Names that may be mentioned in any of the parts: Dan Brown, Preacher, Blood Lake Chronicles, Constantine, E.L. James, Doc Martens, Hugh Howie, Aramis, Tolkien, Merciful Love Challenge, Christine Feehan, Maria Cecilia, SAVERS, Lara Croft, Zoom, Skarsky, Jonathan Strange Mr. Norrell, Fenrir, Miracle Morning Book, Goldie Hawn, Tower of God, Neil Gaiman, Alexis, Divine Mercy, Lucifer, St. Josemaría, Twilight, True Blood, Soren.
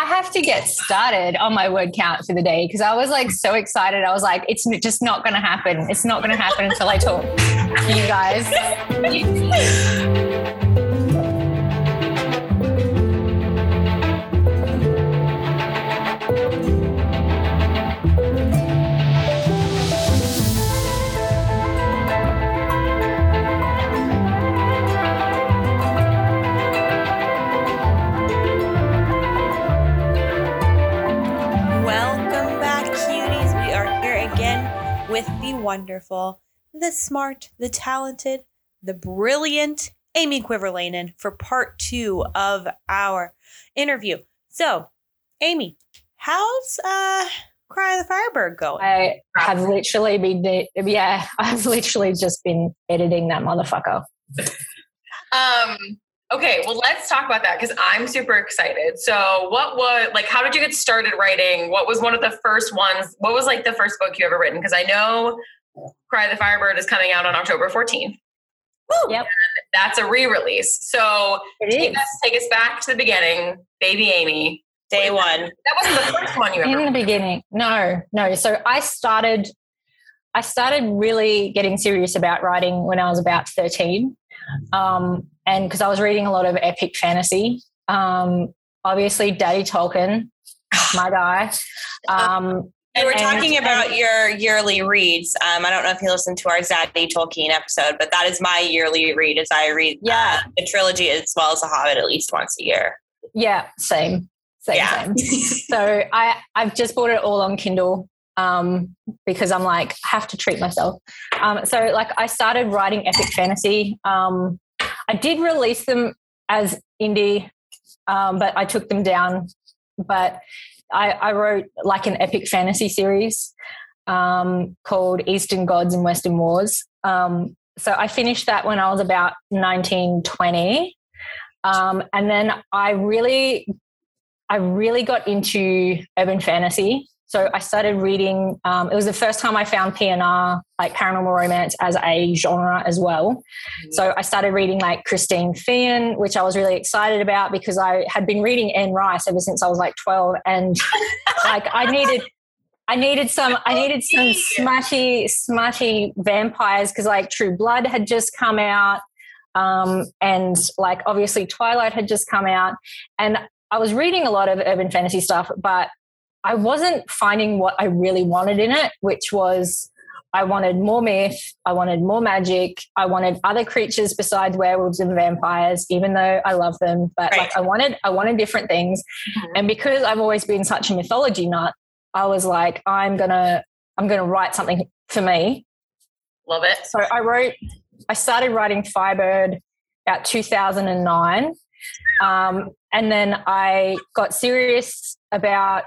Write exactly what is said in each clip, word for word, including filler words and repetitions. I have to get started on my word count for the day because I was like so excited. I was like, it's just not going to happen. It's not going to happen until I talk to you guys. With the wonderful, the smart, the talented, the brilliant Amy Quiverlanen for part two of our interview. So, Amy, how's uh, Cry of the Firebird going? I have literally been, de- yeah, I've literally just been editing that motherfucker. um. Okay, well, let's talk about that because I'm super excited. So what was, like, how did you get started writing? What was one of the first ones? What was, like, the first book you ever written? Because I know Cry of the Firebird is coming out on October fourteenth. Woo! Yep. And that's a re-release. So take us, take us back to the beginning, Baby Amy. Day one. That, that wasn't the first one you ever In the read. beginning. No, no. So I started, I started really getting serious about writing when I was about thirteen. Um, and because I was reading a lot of epic fantasy, um, obviously Daddy Tolkien, my guy. Um, and we're and, talking about and, your yearly reads. Um, I don't know if you listened to our Zaddy Tolkien episode, but that is my yearly read as I read yeah. uh, the trilogy as well as The Hobbit at least once a year. Yeah, same, same, yeah. same. So I, I've just bought it all on Kindle. Um, because I'm like, have to treat myself. Um, so like I started writing epic fantasy. Um, I did release them as indie, um, but I took them down. But I, I wrote like an epic fantasy series um, called Eastern Gods and Western Wars. Um, so I finished that when I was about nineteen, twenty. Um, and then I really, I really got into urban fantasy. So I started reading, um, it was the first time I found P N R, like paranormal romance, as a genre as well. Mm-hmm. So I started reading like Christine Feehan, which I was really excited about because I had been reading Anne Rice ever since I was like twelve. And like I needed, I needed some, I needed some smutty, smutty vampires because like True Blood had just come out. Um, and like obviously Twilight had just come out. And I was reading a lot of urban fantasy stuff, but I wasn't finding what I really wanted in it, which was I wanted more myth, I wanted more magic, I wanted other creatures besides werewolves and vampires, even though I love them. But right. like I wanted I wanted different things. Mm-hmm. And because I've always been such a mythology nut, I was like, I'm gonna I'm gonna write something for me. Love it. So I wrote I started writing Firebird about two thousand nine. Um, and then I got serious about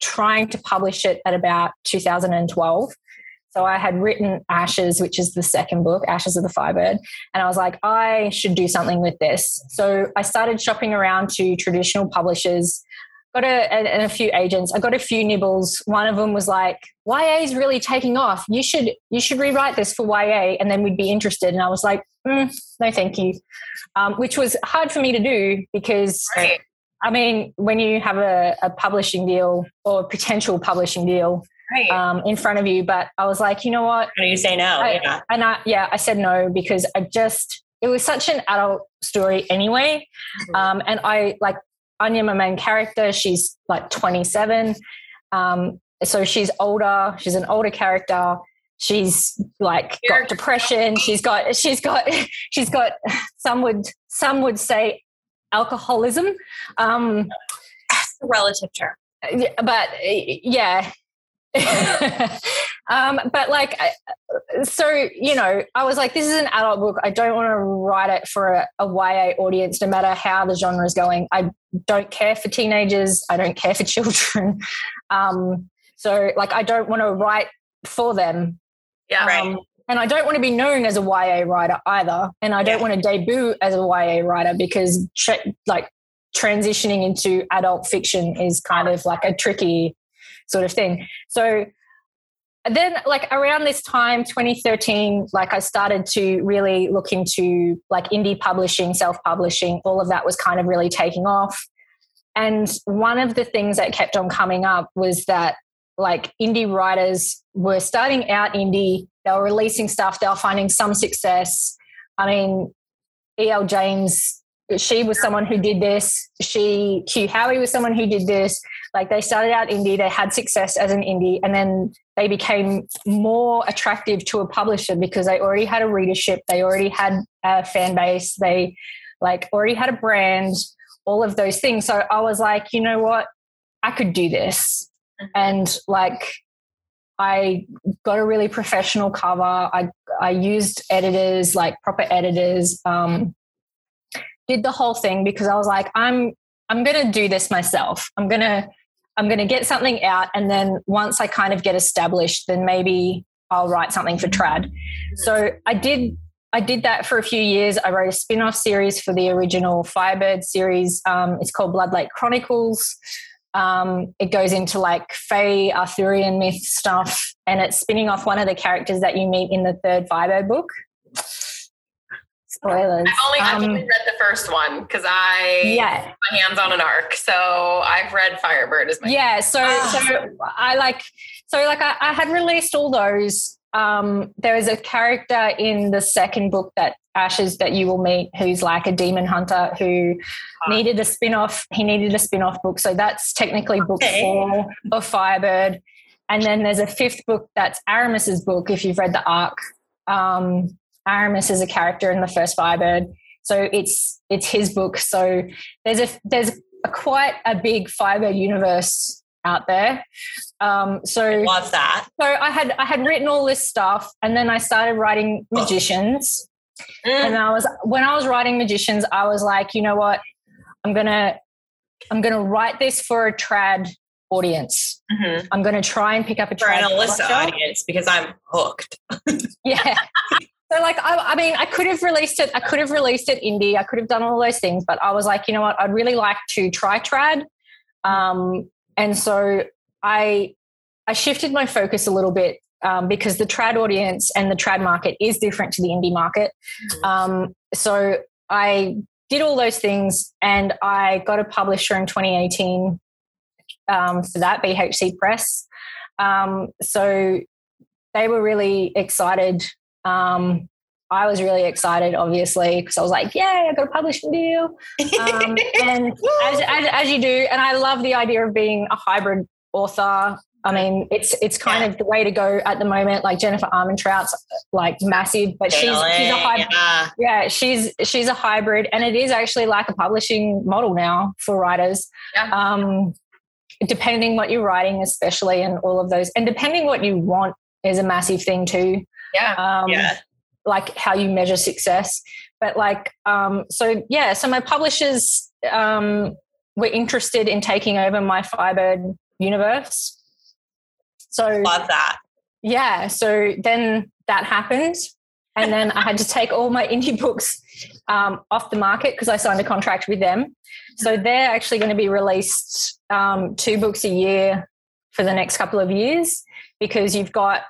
trying to publish it at about two thousand twelve. So I had written Ashes, which is the second book, Ashes of the Firebird. And I was like, I should do something with this. So I started shopping around to traditional publishers, got a, and, and a few agents. I got a few nibbles. One of them was like, Y A is really taking off. You should, you should rewrite this for Y A and then we'd be interested. And I was like, mm, no, thank you. Um, which was hard for me to do because... Right. I mean, when you have a, a publishing deal or a potential publishing deal right. um, in front of you, but I was like, you know what? How do you say no? I, yeah. And I, yeah, I said no because I just, it was such an adult story anyway. Mm-hmm. Um, and I like Anya, my main character, she's like twenty-seven. Um, so she's older, she's an older character. She's like You're- got depression. She's got, she's got, she's got, some would, some would say, alcoholism. Um, That's a relative term. But yeah. um, but like, so, you know, I was like, this is an adult book. I don't want to write it for a, a Y A audience, no matter how the genre is going. I don't care for teenagers. I don't care for children. Um, so like, I don't want to write for them. Yeah. Um, right. And I don't want to be known as a Y A writer either. And I don't want to debut as a Y A writer because tra- like transitioning into adult fiction is kind of like a tricky sort of thing. So then like around this time, twenty thirteen, like I started to really look into like indie publishing, self-publishing, all of that was kind of really taking off. And one of the things that kept on coming up was that, like, indie writers were starting out indie, they were releasing stuff, they were finding some success. I mean, E L. James, she was someone who did this. She, Hugh Howie was someone who did this. Like, they started out indie, they had success as an indie, and then they became more attractive to a publisher because they already had a readership, they already had a fan base, they, like, already had a brand, all of those things. So I was like, you know what, I could do this. And, like, I got a really professional cover. I I used editors, like proper editors, um, did the whole thing because I was like, I'm I'm going to do this myself. I'm going to I'm going to get something out, and then once I kind of get established, then maybe I'll write something for trad. So I did I did that for a few years. I wrote a spin-off series for the original Firebird series. Um, it's called Blood Lake Chronicles. Um, it goes into, like, Fae, Arthurian myth stuff, and it's spinning off one of the characters that you meet in the third Firebird book. Spoilers. I've only, um, I've only read the first one because I yeah. put my hands on an arc, so I've read Firebird as my yeah. So, oh. so I like so like I, I had released all those. Um, there is a character in the second book, that Ashes, that you will meet, who's like a demon hunter who uh, needed a spin-off. He needed a spin-off book. So that's technically book okay. four of Firebird. And then there's a fifth book that's Aramis's book, if you've read the arc. Um, Aramis is a character in the first Firebird. So it's it's his book. So there's a there's a, quite a big Firebird universe out there. Um, so I love that. So I had I had written all this stuff, and then I started writing Magicians. Mm. And I was when I was writing Magicians, I was like, you know what, I'm gonna I'm gonna write this for a trad audience. Mm-hmm. I'm gonna try and pick up a for trad an Alyssa audience because I'm hooked. yeah. So, like, I, I mean, I could have released it. I could have released it indie. I could have done all those things, but I was like, you know what, I'd really like to try trad. Um, and so I I shifted my focus a little bit. Um, because the trad audience and the trad market is different to the indie market. Um, so I did all those things, and I got a publisher in twenty eighteen um, for that, B H C Press. Um, so they were really excited. Um, I was really excited, obviously, because I was like, yay, I got a publishing deal. Um, and as, as, as you do, and I love the idea of being a hybrid author. I mean, it's it's kind yeah. of the way to go at the moment. Like, Jennifer Armentrout's, like, massive, but she's, she's a hybrid. Yeah. yeah, she's she's a hybrid, and it is actually like a publishing model now for writers, yeah. um, depending what you're writing, especially, and all of those. And depending what you want is a massive thing too. Yeah, um, yeah. Like, how you measure success. But, like, um, so, yeah, so my publishers um, were interested in taking over my Firebird universe. So love that. Yeah. So then that happened. And then I had to take all my indie books um, off the market because I signed a contract with them. So they're actually going to be released um, two books a year for the next couple of years, because you've got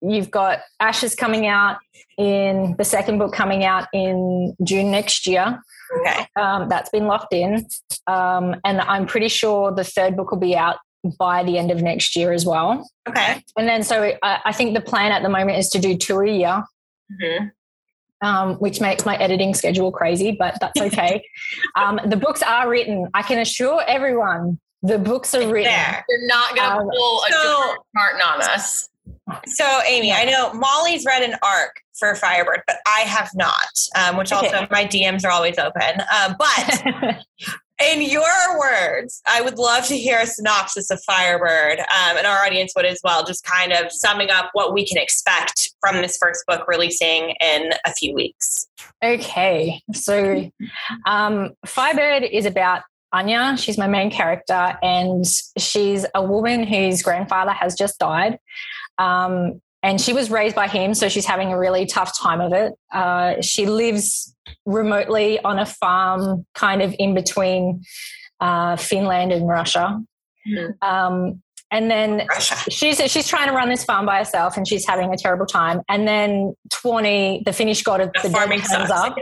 you've got Ashes coming out in the second book coming out in June next year. Okay. Um, that's been locked in. Um, and I'm pretty sure the third book will be out by the end of next year as well. Okay. And then so I, I think the plan at the moment is to do two a year, mm-hmm. um, which makes my editing schedule crazy, but that's okay. um, the books are written. I can assure everyone the books are written. There. You're not going to um, pull a so, different Martin on us. So, Amy, I know Molly's read an arc for Firebird, but I have not, um, which also okay. my D Ms are always open. Uh, but... In your words, I would love to hear a synopsis of Firebird, um, and our audience would as well, just kind of summing up what we can expect from this first book releasing in a few weeks. Okay. So um, Firebird is about Anya. She's my main character, and she's a woman whose grandfather has just died. Um, and she was raised by him, so she's having a really tough time of it. Uh, she lives... remotely on a farm, kind of in between uh, Finland and Russia. Mm-hmm. Um, and then Russia. she's she's trying to run this farm by herself, and she's having a terrible time. And then Tawny, the Finnish god of the dead, comes up.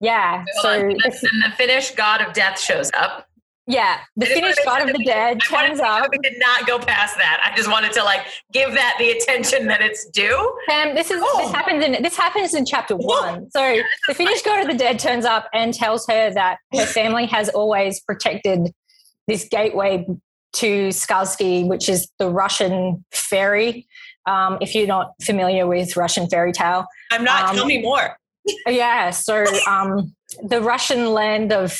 Yeah. So, so and the Finnish god of death shows up. Yeah, the Finnish god of the dead turns up. We did not go past that. I just wanted to like give that the attention that it's due. Um, this is oh. this happens in this happens in chapter one. So the Finnish god of the dead turns up and tells her that her family has always protected this gateway to Skarsky, which is the Russian fairy. Um, if you're not familiar with Russian fairy tale, I'm not. Um, tell me more. Yeah, so um, the Russian land of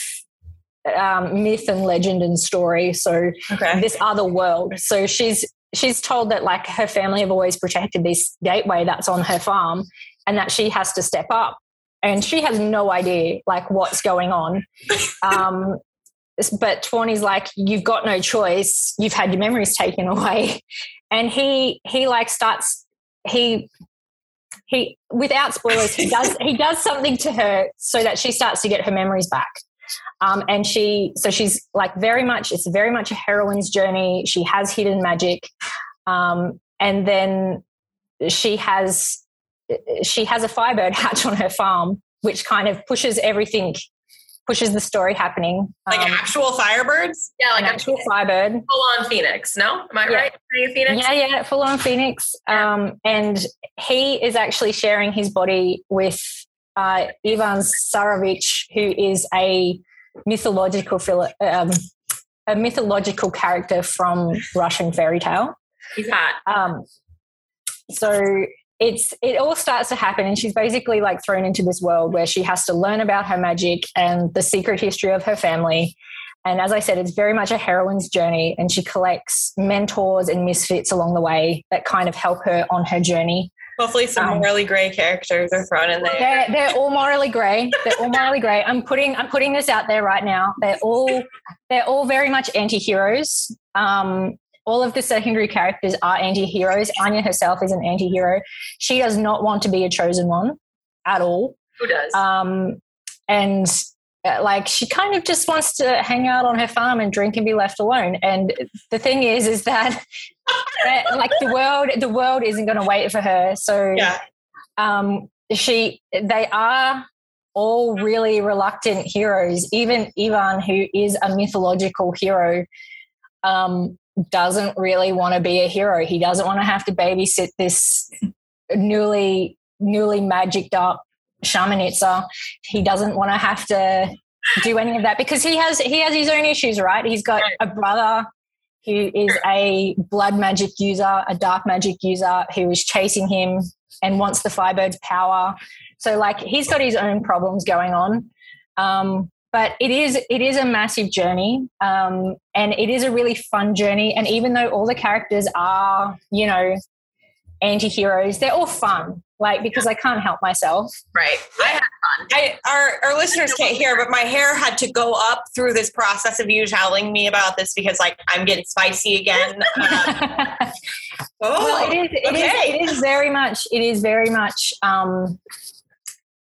Um, myth and legend and story. So okay. this other world. So she's she's told that like her family have always protected this gateway that's on her farm, and that she has to step up. And she has no idea like what's going on. Um, but Tawny's like, you've got no choice. You've had your memories taken away. And he he like starts he he without spoilers he does he does something to her so that she starts to get her memories back. Um, and she, so she's like very much, it's very much a heroine's journey. She has hidden magic. Um, and then she has, she has a Firebird hatch on her farm, which kind of pushes everything, pushes the story happening. Like um, actual Firebirds? Yeah, like an actual Phoenix. Firebird. Full-on Phoenix, no? Am I yeah. right? Phoenix? Yeah, yeah, full-on Phoenix. Yeah. Um, and he is actually sharing his body with uh, Ivan Sarevich, who is a... mythological um, a mythological character from Russian fairy tale. He's hot. Um, so it's it all starts to happen, and she's basically like thrown into this world where she has to learn about her magic and the secret history of her family. And as I said, it's very much a heroine's journey, and she collects mentors and misfits along the way that kind of help her on her journey. Hopefully some um, morally grey characters are thrown in there. They're, they're all morally grey. They're all morally grey. I'm putting I'm putting this out there right now. They're all they're all very much anti-heroes. Um, all of the secondary characters are anti-heroes. Anya herself is an anti-hero. She does not want to be a chosen one at all. Who does? Um, and uh, like she kind of just wants to hang out on her farm and drink and be left alone. And the thing is, is that. like the world the world isn't going to wait for her, so yeah. um she they are all really reluctant heroes. Even Ivan, who is a mythological hero, um doesn't really want to be a hero. He doesn't want to have to babysit this newly newly magicked up shamanitza. He doesn't want to have to do any of that because he has he has his own issues, right? He's got a brother who is a blood magic user, a dark magic user, who is chasing him and wants the Firebird's power. So, like, he's got his own problems going on. Um, but it is it is a massive journey, um, and it is a really fun journey. And even though all the characters are, you know, anti-heroes, they're all fun, like, because I can't help myself. Right. I had fun. I, our, our listeners can't hear, but my hair had to go up through this process of you telling me about this because, like, I'm getting spicy again. Um, oh, well, it, is, it, okay. is, it is very much, it is very much, um,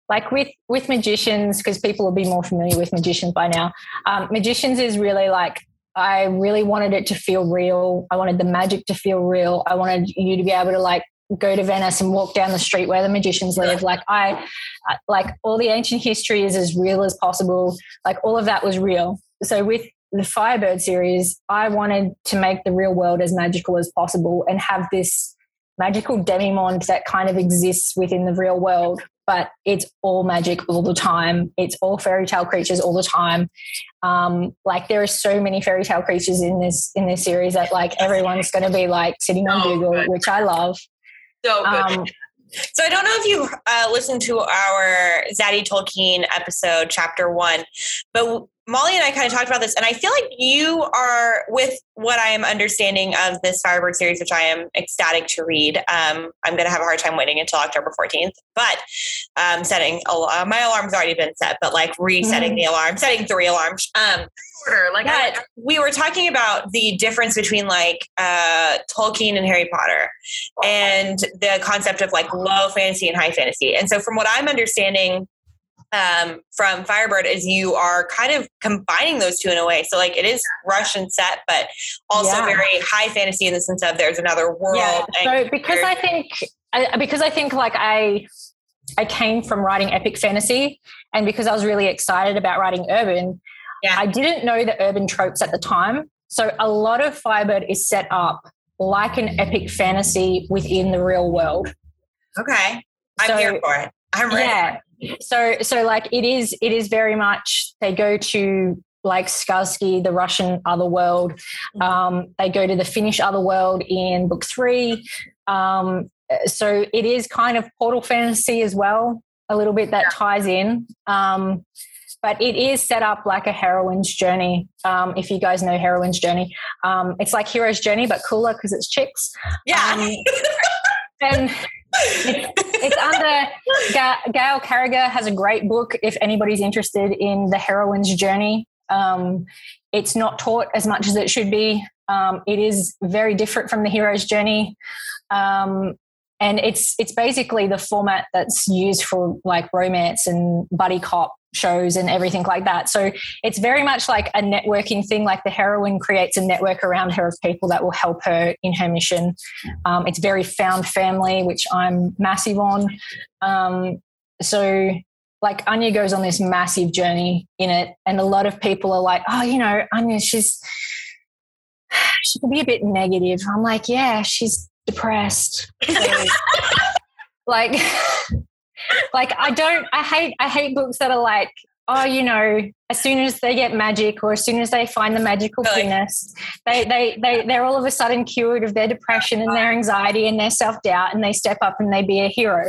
like, with, with magicians, because people will be more familiar with magicians by now. Um, magicians is really, like, I really wanted it to feel real. I wanted the magic to feel real. I wanted you to be able to like go to Venice and walk down the street where the magicians live. Like I, like all the ancient history is as real as possible. Like all of that was real. So with the Firebird series, I wanted to make the real world as magical as possible and have this magical demimonde that kind of exists within the real world, but it's all magic all the time. It's all fairy tale creatures all the time. Um, like there are so many fairy tale creatures in this in this series that like everyone's going to be like sitting on oh, Google, good. Which I love. So good. Um, so I don't know if you uh, listened to our Zaddy Tolkien episode, chapter one, but Molly and I kind of talked about this, and I feel like you are, with what I am understanding of this Firebird series, which I am ecstatic to read. Um, I'm going to have a hard time waiting until October fourteenth, but um, setting uh, my alarm's already been set, but like resetting mm-hmm. the alarm, setting three alarms. Um, like I, we were talking about the difference between like uh, Tolkien and Harry Potter, and the concept of like low fantasy and high fantasy. And so, from what I'm understanding. Um, from Firebird is you are kind of combining those two in a way. So like it is Russian set, but also yeah. very high fantasy in the sense of there's another world. Yeah. So because I think, I, because I think like I, I came from writing epic fantasy, and because I was really excited about writing urban, yeah. I didn't know the urban tropes at the time. So a lot of Firebird is set up like an epic fantasy within the real world. Okay. I'm so, here for it. I'm ready. Yeah. So, so like it is, it is very much, they go to like Skarsky, the Russian otherworld. Mm-hmm. Um, they go to the Finnish otherworld in book three. Um, so it is kind of portal fantasy as well, a little bit that yeah. ties in. Um, but it is set up like a heroine's journey. Um, if you guys know heroine's journey, um, it's like hero's journey, but cooler because it's chicks. Yeah. Um, and it's, it's under Ga- Gail Carriger has a great book. If anybody's interested in the heroine's journey, um, it's not taught as much as it should be. Um, it is very different from the hero's journey. Um, and it's, it's basically the format that's used for like romance and buddy cop shows and everything like that. So it's very much like a networking thing. Like the heroine creates a network around her of people that will help her in her mission. Um, it's very found family, which I'm massive on. Um, so like Anya goes on this massive journey in it. And a lot of people are like, oh, you know, Anya, she's, she can be a bit negative. I'm like, yeah, she's depressed. So, like, like I don't, I hate, I hate books that are like, oh, you know, as soon as they get magic or as soon as they find the magical goodness, they, they, they, they're all of a sudden cured of their depression and their anxiety and their self-doubt, and they step up and they be a hero.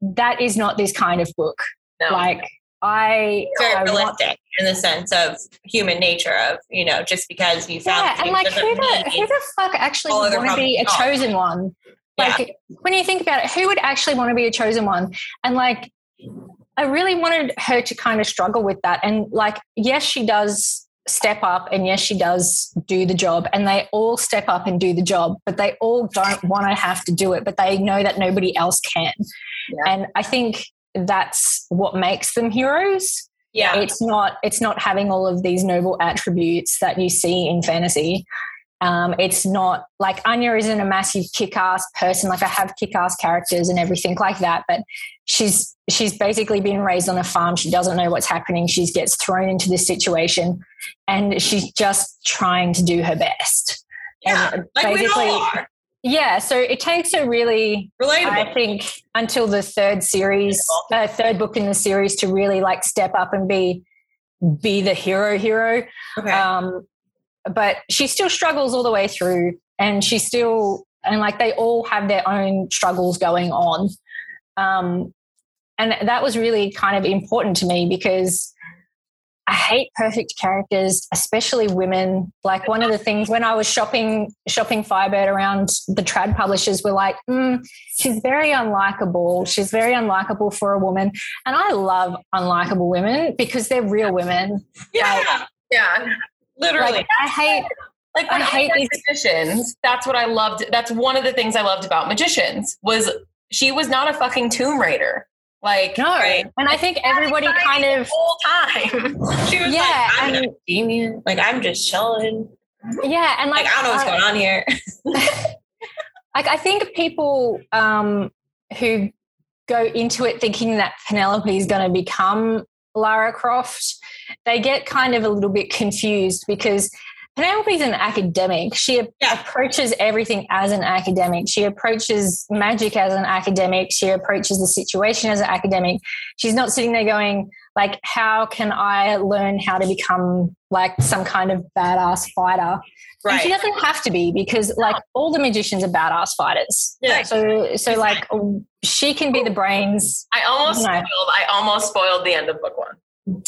That is not this kind of book. No. Like I, very I realistic want, in the sense of human nature of, you know, just because you found yeah, and like who the, who the fuck actually would want to be a chosen one? Like yeah. when you think about it, who would actually want to be a chosen one? And like, I really wanted her to kind of struggle with that. And like, yes, she does step up, and yes, she does do the job, and they all step up and do the job, but they all don't want to have to do it, but they know that nobody else can. Yeah. And I think that's what makes them heroes. Yeah. It's not, it's not having all of these noble attributes that you see in fantasy. Um, it's not like Anya isn't a massive kick-ass person. Like I have kick-ass characters and everything like that, but she's, she's basically been raised on a farm. She doesn't know what's happening. She gets thrown into this situation and she's just trying to do her best. Yeah, and like we all are. Yeah. So it takes her really, relatable. I think until the third series, uh, third book in the series to really like step up and be, be the hero hero. Okay. Um, but she still struggles all the way through, and she still, and like they all have their own struggles going on. Um, and that was really kind of important to me because I hate perfect characters, especially women. Like one of the things when I was shopping, shopping Firebird around, the trad publishers were like, mm, she's very unlikable. She's very unlikable for a woman. And I love unlikable women because they're real women. Yeah. Like, yeah. Literally, like, I hate like I hate these magicians. That's what I loved. That's one of the things I loved about Magicians was she was not a fucking Tomb Raider. Like no, right? And I think everybody kind of the whole time she was yeah, like, I'm and, genius. Like I'm just chilling. Yeah, and like, like I don't know what's I, going on here. Like I think people um, who go into it thinking that Penelope is going to become Lara Croft, they get kind of a little bit confused because Penelope's an academic. She yeah. approaches everything as an academic. She approaches magic as an academic. She approaches the situation as an academic. She's not sitting there going like, how can I learn how to become like some kind of badass fighter? Right. And she doesn't have to be because like all the magicians are badass fighters. Yeah. So, so like she can be the brains. I almost, you know. spoiled, I almost spoiled the end of book one.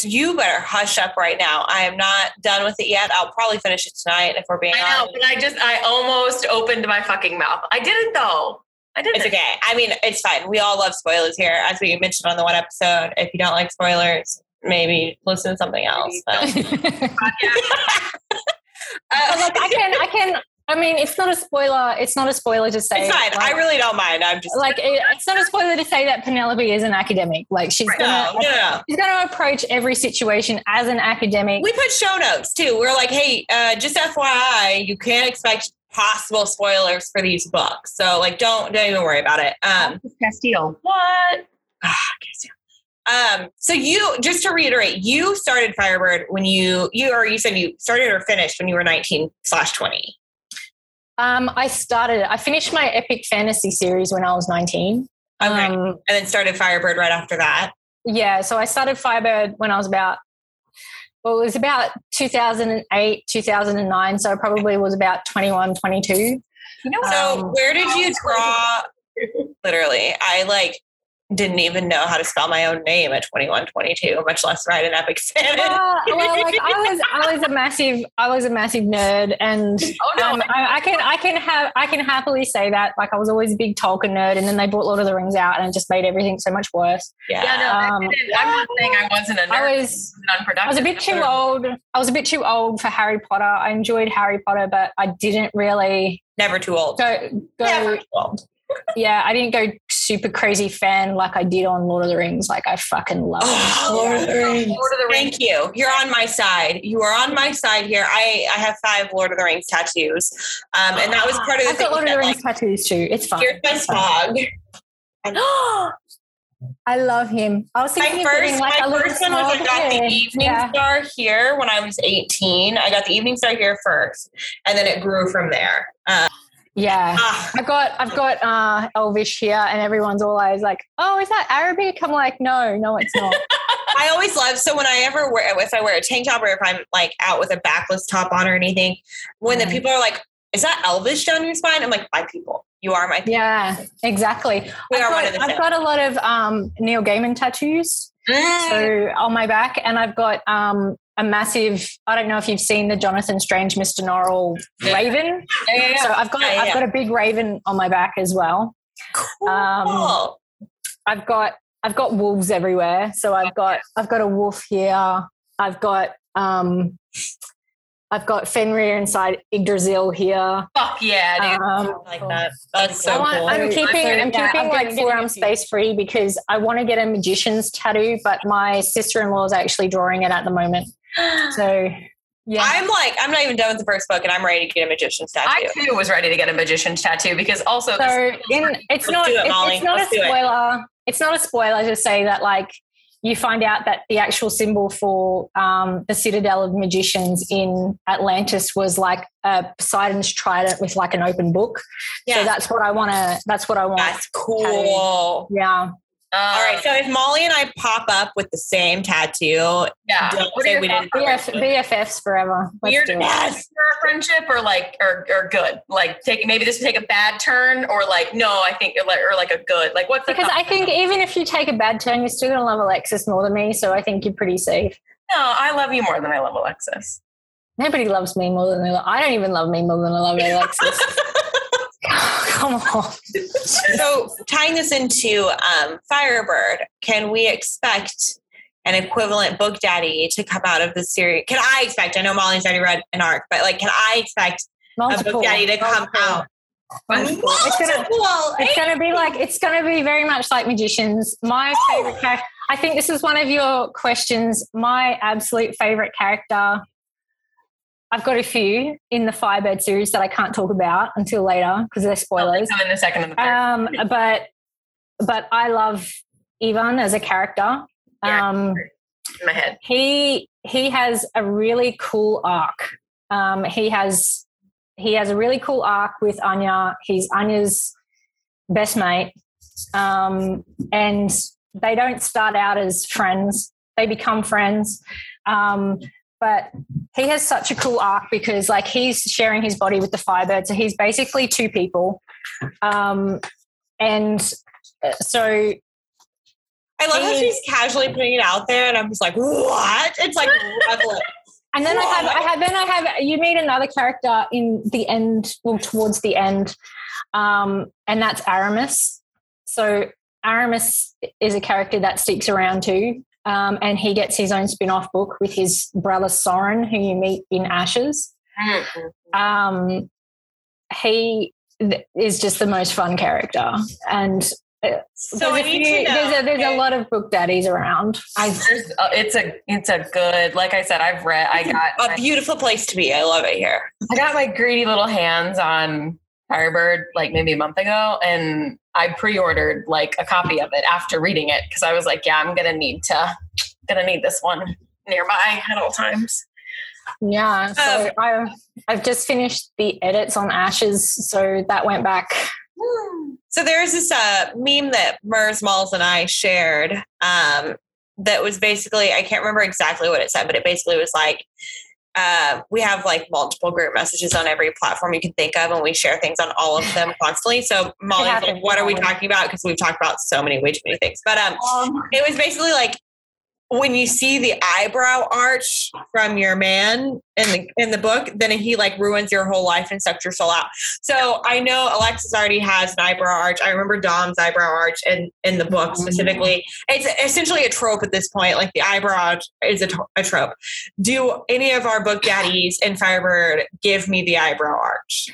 You better hush up right now. I am not done with it yet. I'll probably finish it tonight if we're being honest. I know, honest. But I just, I almost opened my fucking mouth. I didn't though. I didn't. It's okay. I mean, it's fine. We all love spoilers here. As we mentioned on the one episode, if you don't like spoilers, maybe listen to something else. But. uh, like, I can, I can, I mean, it's not a spoiler. It's not a spoiler to say. It's fine. Like, I really don't mind. I'm just like, it, it's not a spoiler to say that Penelope is an academic. Like she's right. gonna, no, no, no. she's gonna approach every situation as an academic. We put show notes too. We're like, hey, uh, just F Y I, you can't expect possible spoilers for these books. So like, don't don't even worry about it. Um, Castile. What? ah, I can't um, so you, just to reiterate, you started Firebird when you, you, or you said you started or finished when you were nineteen slash twenty. Um, I started, I finished my epic fantasy series when I was nineteen. Okay. Um, and then started Firebird right after that. Yeah. So I started Firebird when I was about, well, it was about two thousand eight, two thousand nine. So I probably was about twenty-one, twenty-two. You know, so um, where did you draw? Literally, I like didn't even know how to spell my own name at twenty-one, twenty-two, much less write an epic fantasy. Well, well, like I was, I was a massive, I was a massive nerd, and oh, no. um, I, I can, I can have, I can happily say that. Like I was always a big Tolkien nerd, and then they brought Lord of the Rings out, and it just made everything so much worse. Yeah, yeah no, um, I'm not saying I wasn't a nerd. I was, I was a bit too old. I was a bit too old for Harry Potter. I enjoyed Harry Potter, but I didn't really. Never too old. Go, go. Never too old. Yeah, I didn't go super crazy fan like I did on Lord of the Rings. Like I fucking love oh, Lord of the Rings. Lord of the Rings. Thank you. You're on my side. You are on my side here. I, I have five Lord of the Rings tattoos, um, and that was part of the. I've thing got Lord of the Rings like, tattoos too. It's fun. Here's my fog. I love him. I was thinking my first, like my a first one was I got the Evening yeah. Star here when I was eighteen. I got the Evening Star here first, and then it grew from there. Um, Yeah, ah. I've got I've got uh, Elvish here, and everyone's always like, "Oh, is that Arabic?" I'm like, "No, no, it's not." I always love so when I ever wear if I wear a tank top or if I'm like out with a backless top on or anything, when mm. the people are like, "Is that Elvish down your spine?" I'm like, "My people, you are my people." Yeah, exactly. We I've are got, one of the I've same. got a lot of um, Neil Gaiman tattoos mm. so on my back, and I've got. Um, A massive. I don't know if you've seen the Jonathan Strange Mister Norrell yeah. Raven. Yeah, yeah, yeah. So I've got yeah, yeah. I've got a big raven on my back as well. Cool. Um, I've got I've got wolves everywhere. So I've got I've got a wolf here. I've got um, I've got Fenrir inside Yggdrasil here. Fuck yeah, dude. Um, like that. That's so want, cool. I'm keeping I'm yeah, keeping like forearm space free because I want to get a magician's tattoo, but my sister-in-law is actually drawing it at the moment. So yeah, I'm like I'm not even done with the first book, and I'm ready to get a magician's tattoo. I too was ready to get a magician's tattoo because also so in, it's not it, it's, it's not Let's a spoiler. It. It's not a spoiler to say that like you find out that the actual symbol for um, the Citadel of Magicians in Atlantis was like a Poseidon's trident with like an open book. Yeah. So that's what I want to. That's what I want. That's cool. Tattoo. Yeah. Um, All right, so if Molly and I pop up with the same tattoo, yeah, don't say we didn't B F Fs forever. Weird ass friendship, or like, or or good, like take maybe this would take a bad turn, or like no, I think or like, or like a good, like what's the because I think even if you take a bad turn, you're still gonna love Alexis more than me, so I think you're pretty safe. No, I love you more than I love Alexis. Nobody loves me more than I love. I don't even love me more than I love Alexis. Come on. So tying this into um, Firebird, can we expect an equivalent book daddy to come out of the series? Can I expect, I know Molly's already read an arc, but like, can I expect Multiple. a book daddy to come Multiple. out? Multiple. It's gonna, it's gonna be like, it's gonna be very much like Magicians. My oh. favorite character, I think this is one of your questions. My absolute favorite character, I've got a few in the Firebird series that I can't talk about until later because they're spoilers. I'll come in the second and the third. Um, but but I love Ivan as a character. Yeah, um, in my head. He he has a really cool arc. Um, he has he has a really cool arc with Anya. He's Anya's best mate, um, and they don't start out as friends. They become friends. Um, But he has such a cool arc because, like, he's sharing his body with the Firebird. So he's basically two people. Um, and so... I love how she's casually putting it out there and I'm just like, what? It's like... and then I have, I have... Then I have... You meet another character in the end, well, towards the end, um, and that's Aramis. So Aramis is a character that sticks around too. Um, and he gets his own spin-off book with his brother Soren, who you meet in Ashes. Mm-hmm. Um, he th- is just the most fun character. And uh, so there's, I need few, to know, there's, a, there's okay. a lot of book daddies around. I, uh, it's a it's a good, like I said, I've read. I got a my, beautiful place to be. I love it here. I got my greedy little hands on Firebird like maybe a month ago, and I pre-ordered like a copy of it after reading it because I was like, yeah, I'm gonna need to gonna need this one nearby at all times. Yeah, so um, I've, I've just finished the edits on Ashes, so that went back. So there's this uh, meme that Murs, Malls, and I shared um, that was basically, I can't remember exactly what it said, but it basically was like, uh, we have like multiple group messages on every platform you can think of, and we share things on all of them constantly. So Molly's like, what are we talking about? Because we've talked about so many, way too many things. But um, um, it was basically like, when you see the eyebrow arch from your man in the in the book, then he like ruins your whole life and sucks your soul out. So I know Alexis already has an eyebrow arch. I remember Dom's eyebrow arch in, in the book specifically. It's essentially a trope at this point. Like the eyebrow arch is a, a trope. Do any of our book daddies in Firebird give me the eyebrow arch?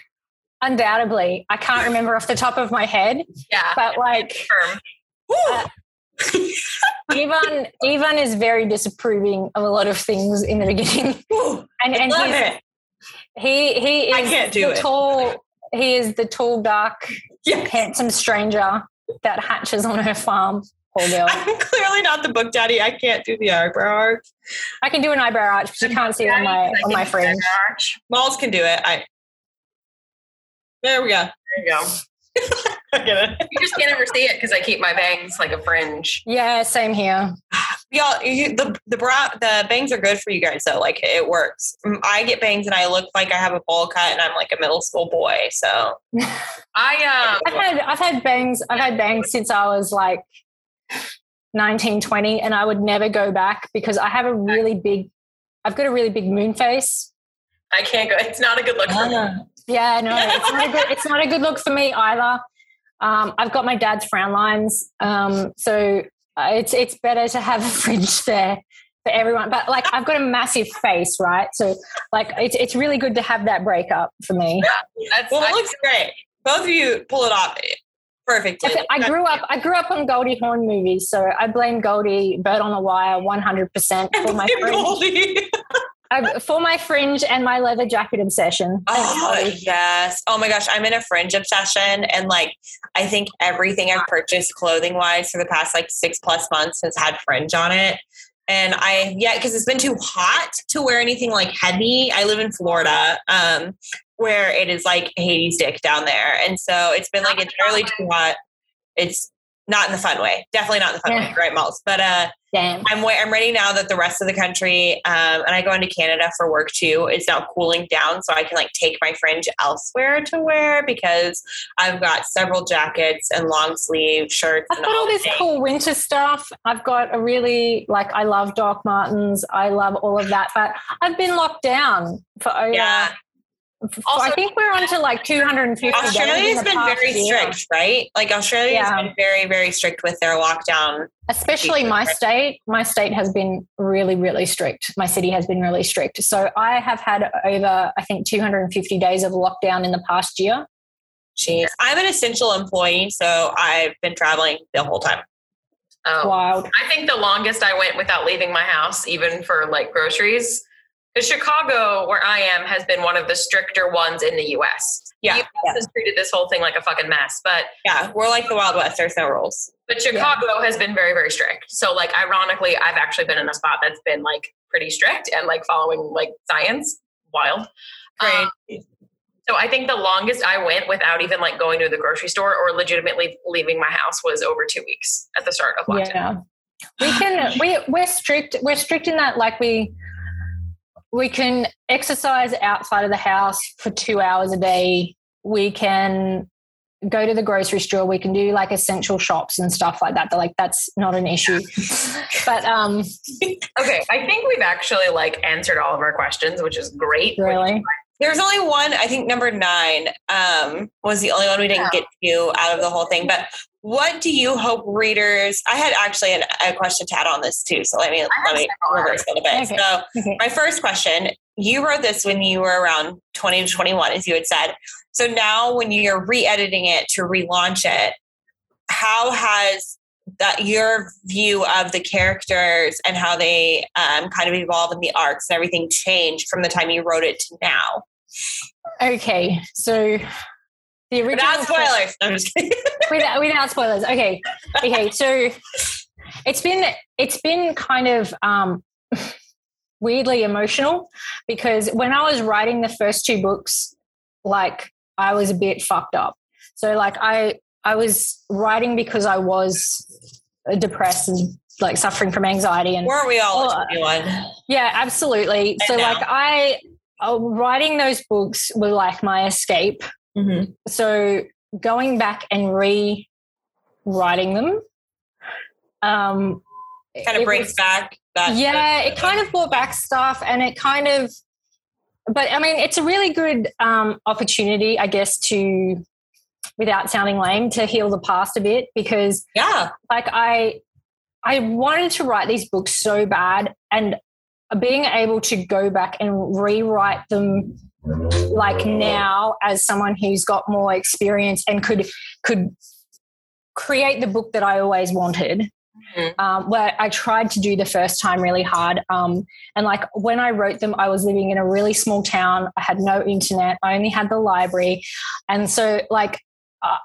Undoubtedly. I can't remember off the top of my head. Yeah. But like... Ivan Ivan is very disapproving of a lot of things in the beginning. Ooh, and and he's, it. he he is I can't do the it. tall he is the tall, dark, yes. handsome stranger that hatches on her farm. Poor girl. I'm clearly not the book daddy. I can't do the eyebrow arch. I can do an eyebrow arch, but you can't see it on my on my fringe. Malls can do it. I there we go. There you go. I get it. You just can't ever see it because I keep my bangs like a fringe. Yeah, same here. Y'all, you, the the brow, the bangs are good for you guys though. Like it works. I get bangs and I look like I have a bowl cut and I'm like a middle school boy. So I um, I've had I've had bangs I've had bangs since I was like nineteen, twenty, and I would never go back because I have a really big. I've got a really big moon face. I can't go. It's not a good look for me. Yeah, no, it's not a good. It's not a good look for me either. Um, I've got my dad's frown lines, um, so uh, it's it's better to have a fringe there for everyone. But like, I've got a massive face, right? So like, it's it's really good to have that breakup for me. Yeah, that's, well, it I, looks great. Both of you pull it off perfectly. I, I grew up. I grew up on Goldie Hawn movies, so I blame Goldie Bird on a Wire one hundred percent for my fringe. I, for my fringe and my leather jacket obsession. Oh, yes. Oh, my gosh. I'm in a fringe obsession. And, like, I think everything I've purchased clothing-wise for the past, like, six-plus months has had fringe on it. And I, yeah, because it's been too hot to wear anything, like, heavy. I live in Florida, um, where it is, like, Hades dick down there. And so it's been, like, entirely too hot. It's not in the fun way. Definitely not in the fun yeah. way, right, Malls? But, uh. Damn. I'm wa- I'm ready now that the rest of the country, um, and I go into Canada for work too, is now cooling down, so I can like take my fringe elsewhere to wear because I've got several jackets and long sleeve shirts. I've and got all this things. Cool winter stuff. I've got a really like I love Doc Martens. I love all of that, but I've been locked down for over. Yeah. For, also, I think we're on to like two hundred fifty. Australia's been very year. strict, right? Like Australia's yeah. been very, very strict with their lockdown. Especially my state. My state has been really, really strict. My city has been really strict. So I have had over, I think, two hundred fifty days of lockdown in the past year. Jeez. I'm an essential employee, so I've been traveling the whole time. Um, Wild. I think the longest I went without leaving my house, even for like groceries. Because Chicago, where I am, has been one of the stricter ones in the U S. Yeah. The U S yeah. has treated this whole thing like a fucking mess. But yeah, we're like the Wild West. There's no rules. But Chicago yeah. has been very, very strict. So like, ironically, I've actually been in a spot that's been like pretty strict and like following like science. Wild. Um, so I think the longest I went without even like going to the grocery store or legitimately leaving my house was over two weeks at the start of lockdown. Yeah. We can, we, we're strict. We're strict in that like we... We can exercise outside of the house for two hours a day. We can go to the grocery store. We can do like essential shops and stuff like that. They're like, that's not an issue. But, um, okay. I think we've actually like answered all of our questions, which is great. Really? There's only one, I think number nine, um, was the only one we didn't yeah. get to out of the whole thing, but what do you hope readers... I had actually an, a question to add on this too, so let me, let me reverse it a bit. Okay. So okay. My first question, you wrote this when you were around twenty to twenty-one, as you had said. So now when you're re-editing it to relaunch it, how has that your view of the characters and how they um, kind of evolve in the arcs and everything changed from the time you wrote it to now? Okay, so... The original without spoilers. I'm just kidding. without, without spoilers. Okay. Okay. So it's been it's been kind of um, weirdly emotional, because when I was writing the first two books, like, I was a bit fucked up. So like I I was writing because I was depressed and like suffering from anxiety, and weren't we all? Well, yeah, absolutely. And so now. like I uh, writing those books were like my escape. Mm-hmm. So going back and rewriting them, um, kind of brings was, back that. Yeah, it kind of brought back stuff, and it kind of. But I mean, it's a really good um, opportunity, I guess, to, without sounding lame, to heal the past a bit, because yeah, like I, I wanted to write these books so bad, and being able to go back and rewrite them. Like now, as someone who's got more experience and could could create the book that I always wanted, mm-hmm. um, where I tried to do the first time really hard. Um, and like when I wrote them, I was living in a really small town. I had no internet. I only had the library, and so like uh,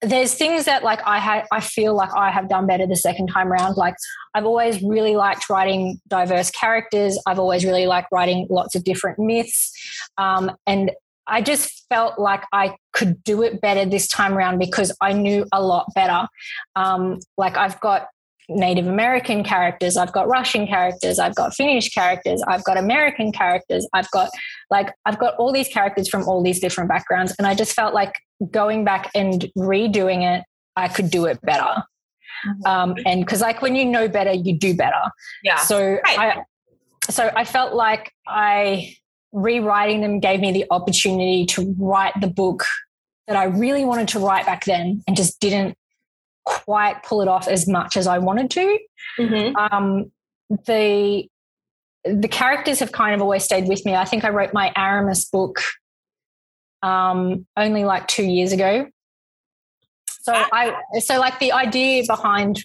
there's things that like I had. I feel like I have done better the second time around. Like I've always really liked writing diverse characters. I've always really liked writing lots of different myths. Um, and I just felt like I could do it better this time around because I knew a lot better. Um, like I've got Native American characters, I've got Russian characters, I've got Finnish characters, I've got American characters, I've got like, I've got all these characters from all these different backgrounds. And I just felt like going back and redoing it, I could do it better. Um, and cause like when you know better, you do better. Yeah. So right. I, so I felt like I, rewriting them gave me the opportunity to write the book that I really wanted to write back then and just didn't quite pull it off as much as I wanted to. Mm-hmm. Um, the the characters have kind of always stayed with me. I think I wrote my Aramis book um, only like two years ago. So I so like the idea behind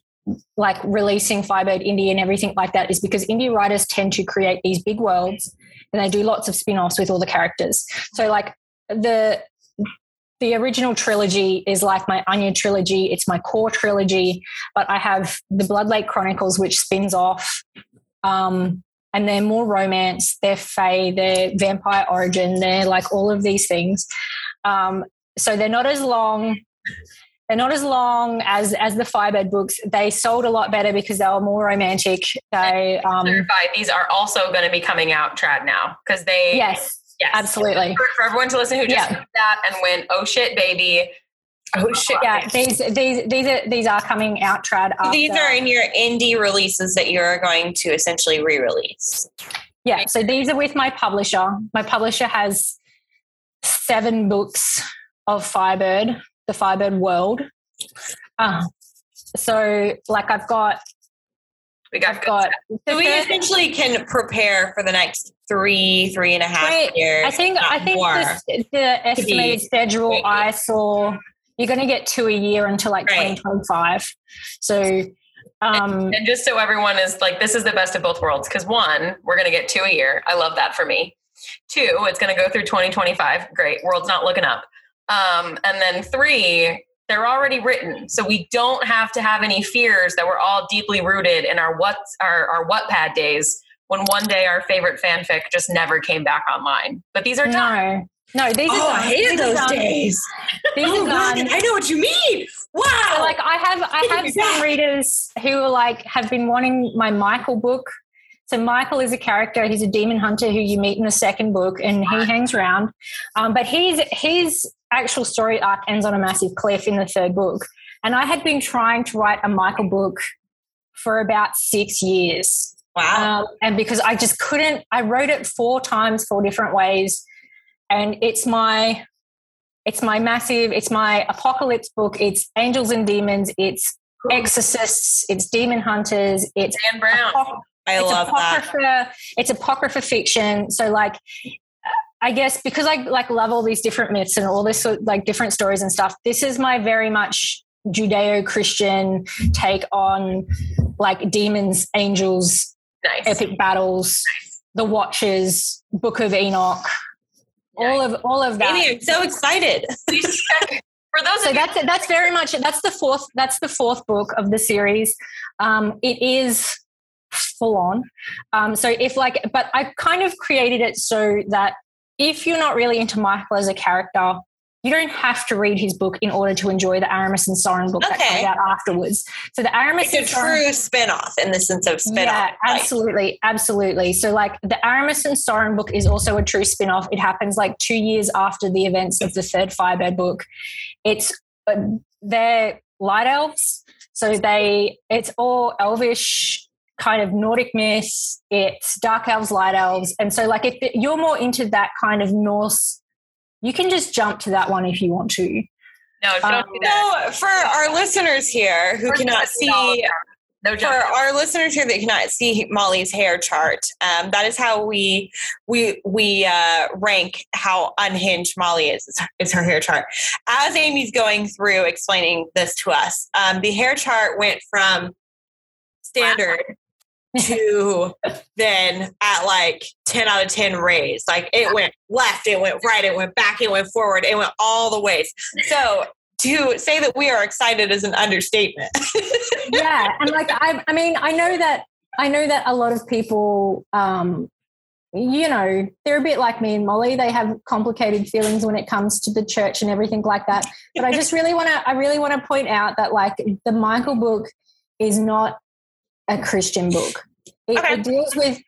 like releasing Firebird Indie and everything like that is because indie writers tend to create these big worlds and they do lots of spin-offs with all the characters. So like the the original trilogy is like my Anya trilogy, it's my core trilogy, but I have the Blood Lake Chronicles, which spins off, um, and they're more romance, they're fae, they're vampire origin, they're like all of these things. Um, so they're not as long... They're not as long as as the Firebird books. They sold a lot better because they were more romantic. They um, these are also going to be coming out trad now because they yes, yes absolutely for, for everyone to listen who just yeah. heard that and went oh shit baby oh shit yeah baby. these these these are these are coming out trad. After. These are in your indie releases that you are going to essentially re-release. Yeah, right. So these are with my publisher. My publisher has seven books of Firebird. The Firebird world. Um, so like I've got, we got, I've got so we essentially can prepare for the next three, three and a half three, years. I think, I think this, the estimated schedule wait, I saw, you're going to get two a year until like right. twenty twenty-five. So, um, and, and just so everyone is like, this is the best of both worlds. Cause one, we're going to get two a year. I love that for me. Two, it's going to go through twenty twenty-five. Great. World's not looking up. Um, and then three, they're already written. So we don't have to have any fears that we're all deeply rooted in our what our, our Wattpad days when one day our favorite fanfic just never came back online. But these are done. No, no these are oh, done. I hated these those days. These oh, are done. God, I know what you mean. Wow. So like I have I have some readers who are like have been wanting my Michael book. So Michael is a character, he's a demon hunter who you meet in the second book and he hangs around. Um, but he's he's actual story arc ends on a massive cliff in the third book. And I had been trying to write a Michael book for about six years. Wow. Um, and because I just couldn't, I wrote it four times, four different ways. And it's my, it's my massive, it's my apocalypse book. It's angels and demons. It's exorcists. It's demon hunters. It's Dan Brown. Apoc- I it's love apocrypha, that. It's apocrypha fiction. So like, I guess because I like love all these different myths and all this sort of, like different stories and stuff, this is my very much Judeo-Christian take on like demons, angels, nice. Epic battles, nice. The Watchers, Book of Enoch, Yeah, all of all of that. Amy, I'm so excited. For those so of that's you- that's very much that's the fourth that's the fourth book of the series. Um, it is full on. Um, so if like, but I kind of created it so that if you're not really into Michael as a character, you don't have to read his book in order to enjoy the Aramis and Soren book okay. that comes out afterwards. So the Aramis it's and Soren... It's a true spin-off in the sense of spin-off. Yeah, absolutely, like. absolutely. So, like, the Aramis and Soren book is also a true spin-off. It happens, like, two years after the events of the third Firebird book. It's... Uh, they're light elves, so they... It's all elvish... kind of Nordic myths, it's dark elves, light elves. And so, like, if you're more into that kind of Norse, you can just jump to that one if you want to. No, don't um, do that. No, for our listeners here who First cannot see... No for our listeners here that cannot see Molly's hair chart, um, that is how we we we uh, rank how unhinged Molly is, is her hair chart. As Amy's going through explaining this to us, um, the hair chart went from standard to then at like ten out of ten rays. Like it went left, it went right, it went back, it went forward, it went all the ways. So to say that we are excited is an understatement. Yeah. And like, I, I mean, I know that, I know that a lot of people, um, you know, they're a bit like me and Molly. They have complicated feelings when it comes to the church and everything like that. But I just really want to, I really want to point out that like the Michael book is not a Christian book. It, okay. it deals with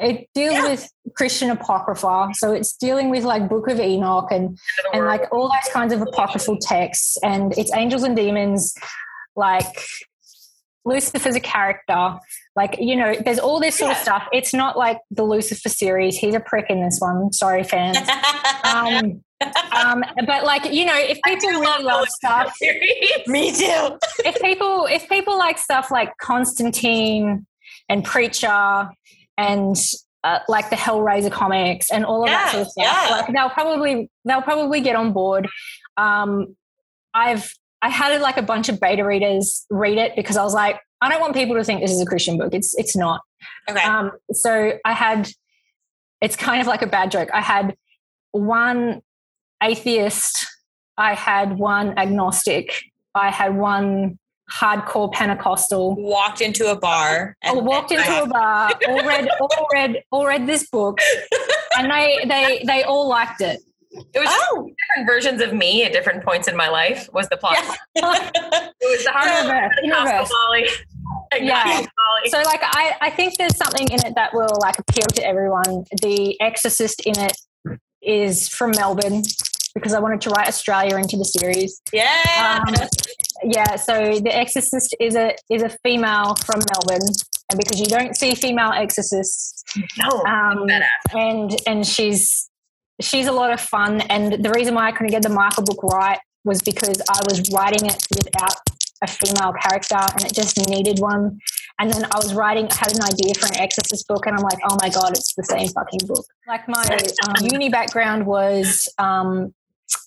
it deals yeah. with Christian apocrypha, so it's dealing with like Book of Enoch and and like all those kinds of apocryphal texts, and it's angels and demons, like Lucifer's a character, like, you know, there's all this sort yeah. of stuff. It's not like the Lucifer series. He's a prick in this one. Sorry, fans. um Um, but like, you know, if people really love, love stuff, me too. if people, if people like stuff like Constantine and Preacher and uh, like the Hellraiser comics and all of yeah, that sort of stuff, yeah. like they'll probably, they'll probably get on board. Um, I've, I had like a bunch of beta readers read it because I was like, I don't want people to think this is a Christian book. It's, it's not. Okay. Um, so I had, it's kind of like a bad joke. I had one atheist, I had one agnostic, I had one hardcore Pentecostal. Walked into a bar. And oh, walked into I a bar, all read, all read, all read this book, and they they they all liked it. It was oh. different versions of me at different points in my life was the plot. Yeah. It was the hard in reverse. In reverse. Yeah. So like I, I think there's something in it that will like appeal to everyone. The exorcist in it is from Melbourne because I wanted to write Australia into the series. Yeah. Um, yeah. So the exorcist is a, is a female from Melbourne, and because you don't see female exorcists, no, um, and, and she's, she's a lot of fun. And the reason why I couldn't get the Michael book right was because I was writing it without a female character and it just needed one. And then I was writing, I had an idea for an exorcist book, and I'm like, oh my God, it's the same fucking book. Like my um, uni background was um,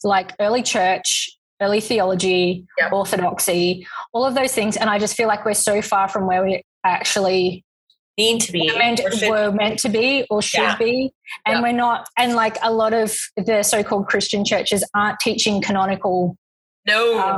like early church, early theology, yeah. orthodoxy, all of those things. And I just feel like we're so far from where we actually need to be, meant, were meant to be or should yeah. be. And yeah. we're not, and like a lot of the so-called Christian churches aren't teaching canonical No, um,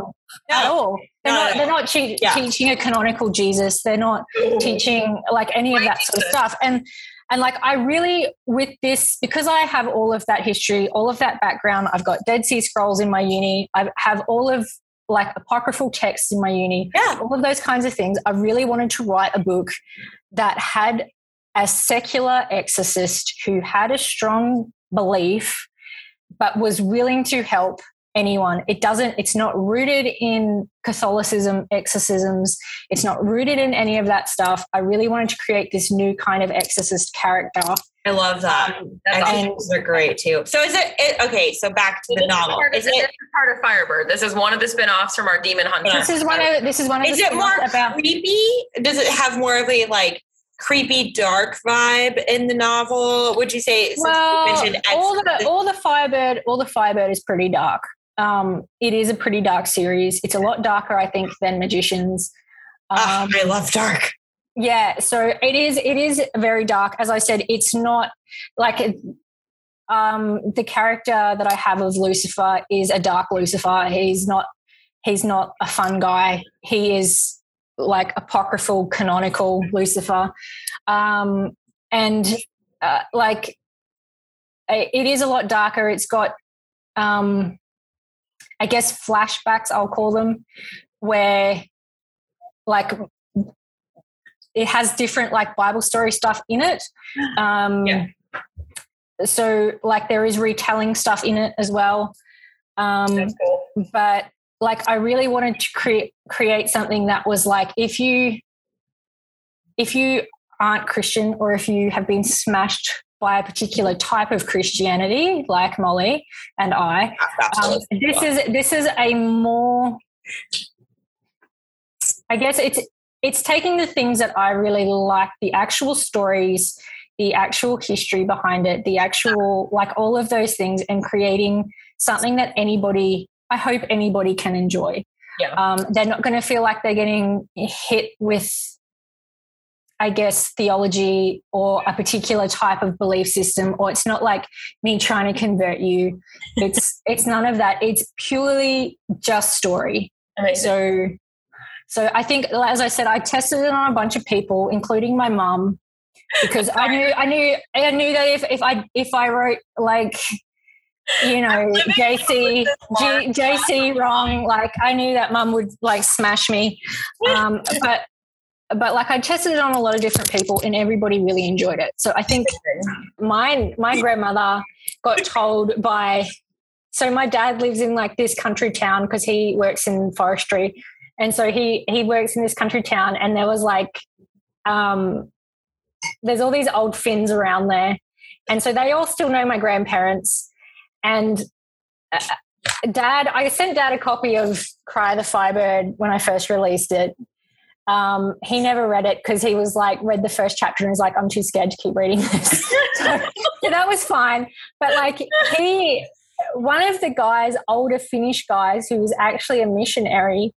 no, at all. They're no. not. They're not che- yeah. teaching a canonical Jesus. They're not Ooh. teaching like any of that sort of stuff. And and like I really with this, because I have all of that history, all of that background. I've got Dead Sea Scrolls in my uni. I have all of like apocryphal texts in my uni. Yeah. All of those kinds of things. I really wanted to write a book that had a secular exorcist who had a strong belief, but was willing to help anyone. It doesn't, it's not rooted in Catholicism, exorcisms. It's not rooted in any of that stuff. I really wanted to create this new kind of exorcist character. I love that. Um, Exorcists are great too. So is it, it okay, so back to the novel. Part, is it, this is part of Firebird. This is one of the spin-offs from our Demon Hunter. This is one of, this is one of is the spin-offs. Is it more about, creepy? Does it have more of a like creepy dark vibe in the novel? Would you say? Well, you mentioned all, the, all the Firebird, all the Firebird is pretty dark. Um, it is a pretty dark series. It's a lot darker, I think, than Magicians. Um, oh, I love dark. Yeah, so it is. It is very dark. As I said, it's not like Um, the character that I have of Lucifer is a dark Lucifer. He's not he's not a fun guy. He is like apocryphal, canonical Lucifer. Um, and uh, like it is a lot darker. It's got, um, I guess, flashbacks, I'll call them, where like it has different like Bible story stuff in it. Um, yeah. So like there is retelling stuff in it as well. Um, That's cool. But like I really wanted to create create something that was like, if you if you aren't Christian or if you have been smashed by a particular type of Christianity, like Molly and I, um, this is this is a more, I guess it's it's taking the things that I really like, the actual stories, the actual history behind it, the actual, like all of those things, and creating something that anybody, I hope anybody can enjoy. Yeah. Um, they're not going to feel like they're getting hit with, I guess, theology or a particular type of belief system, or it's not like me trying to convert you. It's it's none of that. It's purely just story. Amazing. So, so I think, as I said, I tested it on a bunch of people, including my mum, because I knew I knew I knew that if, if I if I wrote like, you know, J C G, J C wrong, like I knew that mum would like smash me. Um, but. But like I tested it on a lot of different people and everybody really enjoyed it. So I think my, my grandmother got told by, so my dad lives in like this country town because he works in forestry. And so he, he works in this country town, and there was like, um, there's all these old Finns around there. And so they all still know my grandparents. And uh, dad, I sent dad a copy of Cry of the Firebird when I first released it. Um, he never read it because he was like, read the first chapter and was like, I'm too scared to keep reading this. so, so that was fine. But like he, one of the guys, older Finnish guys, who was actually a missionary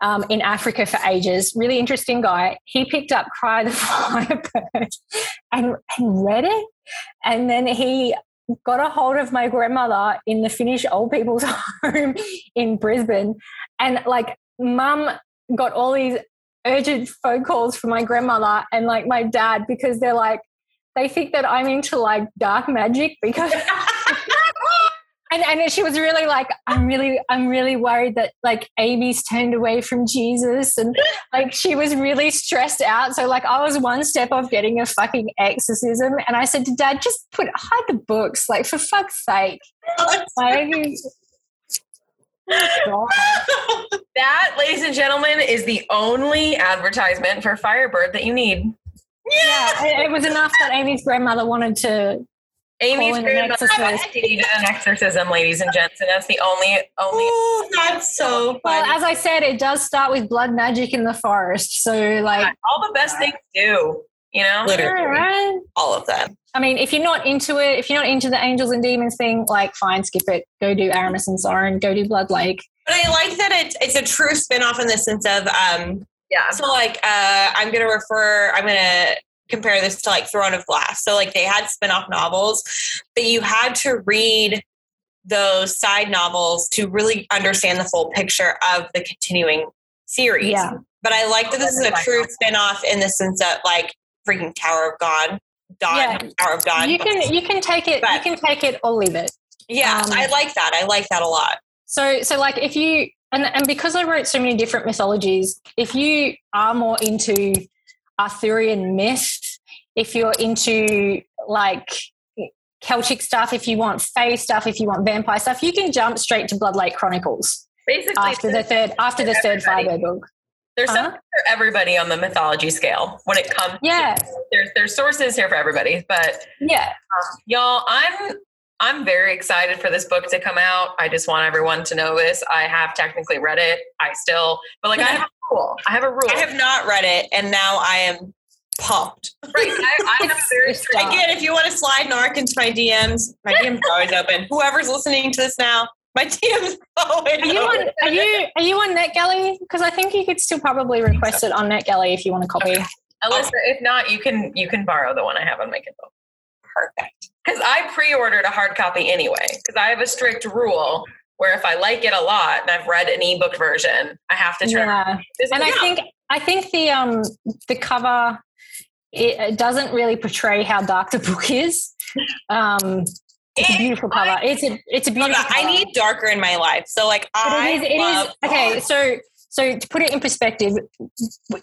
um, in Africa for ages, really interesting guy, he picked up Cry the Firebird and, and read it. And then he got a hold of my grandmother in the Finnish old people's home in Brisbane. And like mum got all these urgent phone calls from my grandmother and like my dad, because they're like, they think that I'm into like dark magic because and and she was really like, I'm really I'm really worried that like Amy's turned away from Jesus, and like she was really stressed out. So like I was one step off getting a fucking exorcism, and I said to dad, just put hide the books, like for fuck's sake. Like, that, ladies and gentlemen, is the only advertisement for Firebird that you need. Yeah, yeah, it was enough that Amy's grandmother wanted to. Amy's grandmother needed an exorcism, ladies and gents, and that's the only only. Ooh, that's so funny. Well, as I said, it does start with blood magic in the forest, so like yeah, all the best things do, you know, literally right. All of them. I mean, if you're not into it, if you're not into the angels and demons thing, like fine, skip it. Go do Aramis and Soren. Go do Blood Lake. But I like that it's it's a true spinoff in the sense of, um, yeah. So like, uh, I'm gonna refer. I'm gonna compare this to like Throne of Glass. So like, they had spinoff novels, but you had to read those side novels to really understand the full picture of the continuing series. Yeah. But I like that this is a true spinoff in the sense that like freaking Tower of God. Dawn, yeah. Hour of Dawn. You can you can take it but, you can take it or leave it. Yeah, um, I like that. I like that a lot. So so like if you and and because I wrote so many different mythologies, if you are more into Arthurian myth, if you're into like Celtic stuff, if you want fae stuff, if you want vampire stuff, you can jump straight to Blood Lake Chronicles. Basically after the third after the everybody. third Firebird book. There's uh-huh. something for everybody on the mythology scale when it comes yeah. to there's there's sources here for everybody. But yeah. Uh, y'all, I'm I'm very excited for this book to come out. I just want everyone to know this. I have technically read it. I still but like I have a rule. I have a rule. I have not read it, and now I am pumped. Right. I, I have very again, if you want to slide narc into my D Ms, my D Ms are always open. Whoever's listening to this now. My D M's always. Are you on, are you, are you on NetGalley? Because I think you could still probably request it on NetGalley if you want to copy. Okay. Alyssa, if not, you can you can borrow the one I have on my Kindle. perfect. Because I pre-ordered a hard copy anyway, because I have a strict rule where if I like it a lot and I've read an ebook version, I have to turn yeah. it. And I out. think I think the um the cover, it doesn't really portray how dark the book is. Um, it's it, a beautiful cover. I, it's a it's a beautiful. I color. need darker in my life, so like but I it is, it love is, okay, so. So to put it in perspective,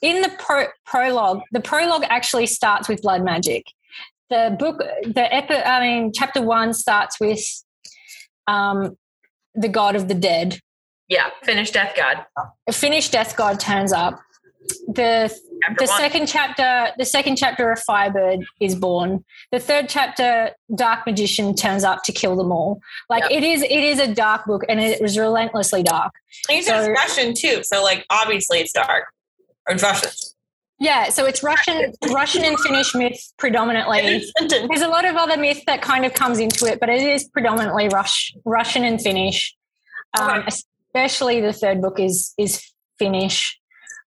in the pro- prologue, the prologue actually starts with blood magic. The book, the epi- I mean, chapter one starts with um, the god of the dead. Yeah, Finnish death god. A Finnish death god turns up. The chapter the one. second chapter, the second chapter of Firebird is born. The third chapter, Dark Magician turns up to kill them all. Like yep. it is, it is a dark book, and it was relentlessly dark. And you said so, it's Russian too, so like obviously it's dark. Or it's Russian. Yeah, so it's Russian, Russian and Finnish myth predominantly. There's a lot of other myth that kind of comes into it, but it is predominantly Rush, Russian and Finnish. Um, okay. Especially the third book is is Finnish.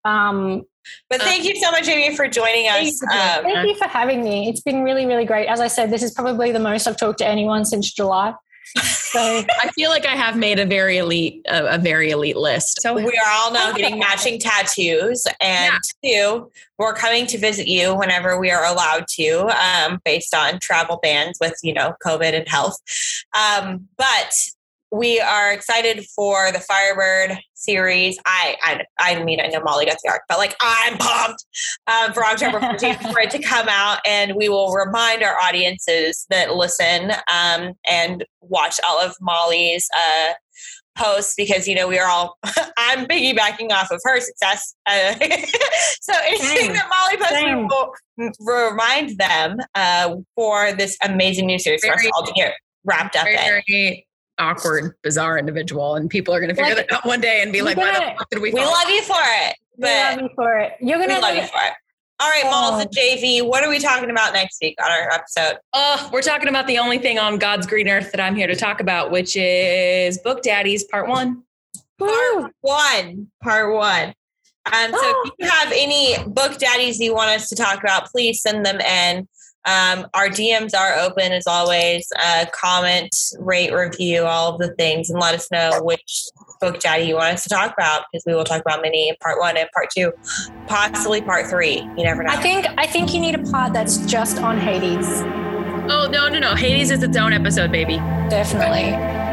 Um, but thank you so much, Amy, for joining us. Thank you. Um, thank you for having me. It's been really, really great. As I said, this is probably the most I've talked to anyone since July. So I feel like I have made a very elite, uh, a very elite list. So we are all now getting matching tattoos, and yeah. two, we're coming to visit you whenever we are allowed to, um, based on travel bans with, you know, COVID and health. Um, but we are excited for the Firebird series. I, I, I mean, I know Molly got the arc, but like I'm pumped um, for October fourteenth for it to come out, and we will remind our audiences that listen um, and watch all of Molly's uh, posts because you know we are all. I'm piggybacking off of her success, uh, so anything Dang. that Molly posts, Dang. we will remind them uh, for this amazing new series very, for us all to get wrapped up very, in. Very, awkward, bizarre individual, and people are going to figure like, that out one day and be like, "Why the fuck did we?" We call love it? you for it. But we love you for it. You're going to love it. you for it. All right, Malls and J V, what are we talking about next week on our episode? Oh, we're talking about the only thing on God's green earth that I'm here to talk about, which is Book Daddies Part One. Woo. Part One. Part One. Um, so oh. if you have any book daddies you want us to talk about, please send them in. Um, our D Ms are open as always. Uh, comment, rate, review, all of the things, and let us know which book daddy you want us to talk about because we will talk about many in part one and part two, possibly part three. You never know. I think I think you need a pod that's just on Hades. Oh no no no! Hades is its own episode, baby. Definitely.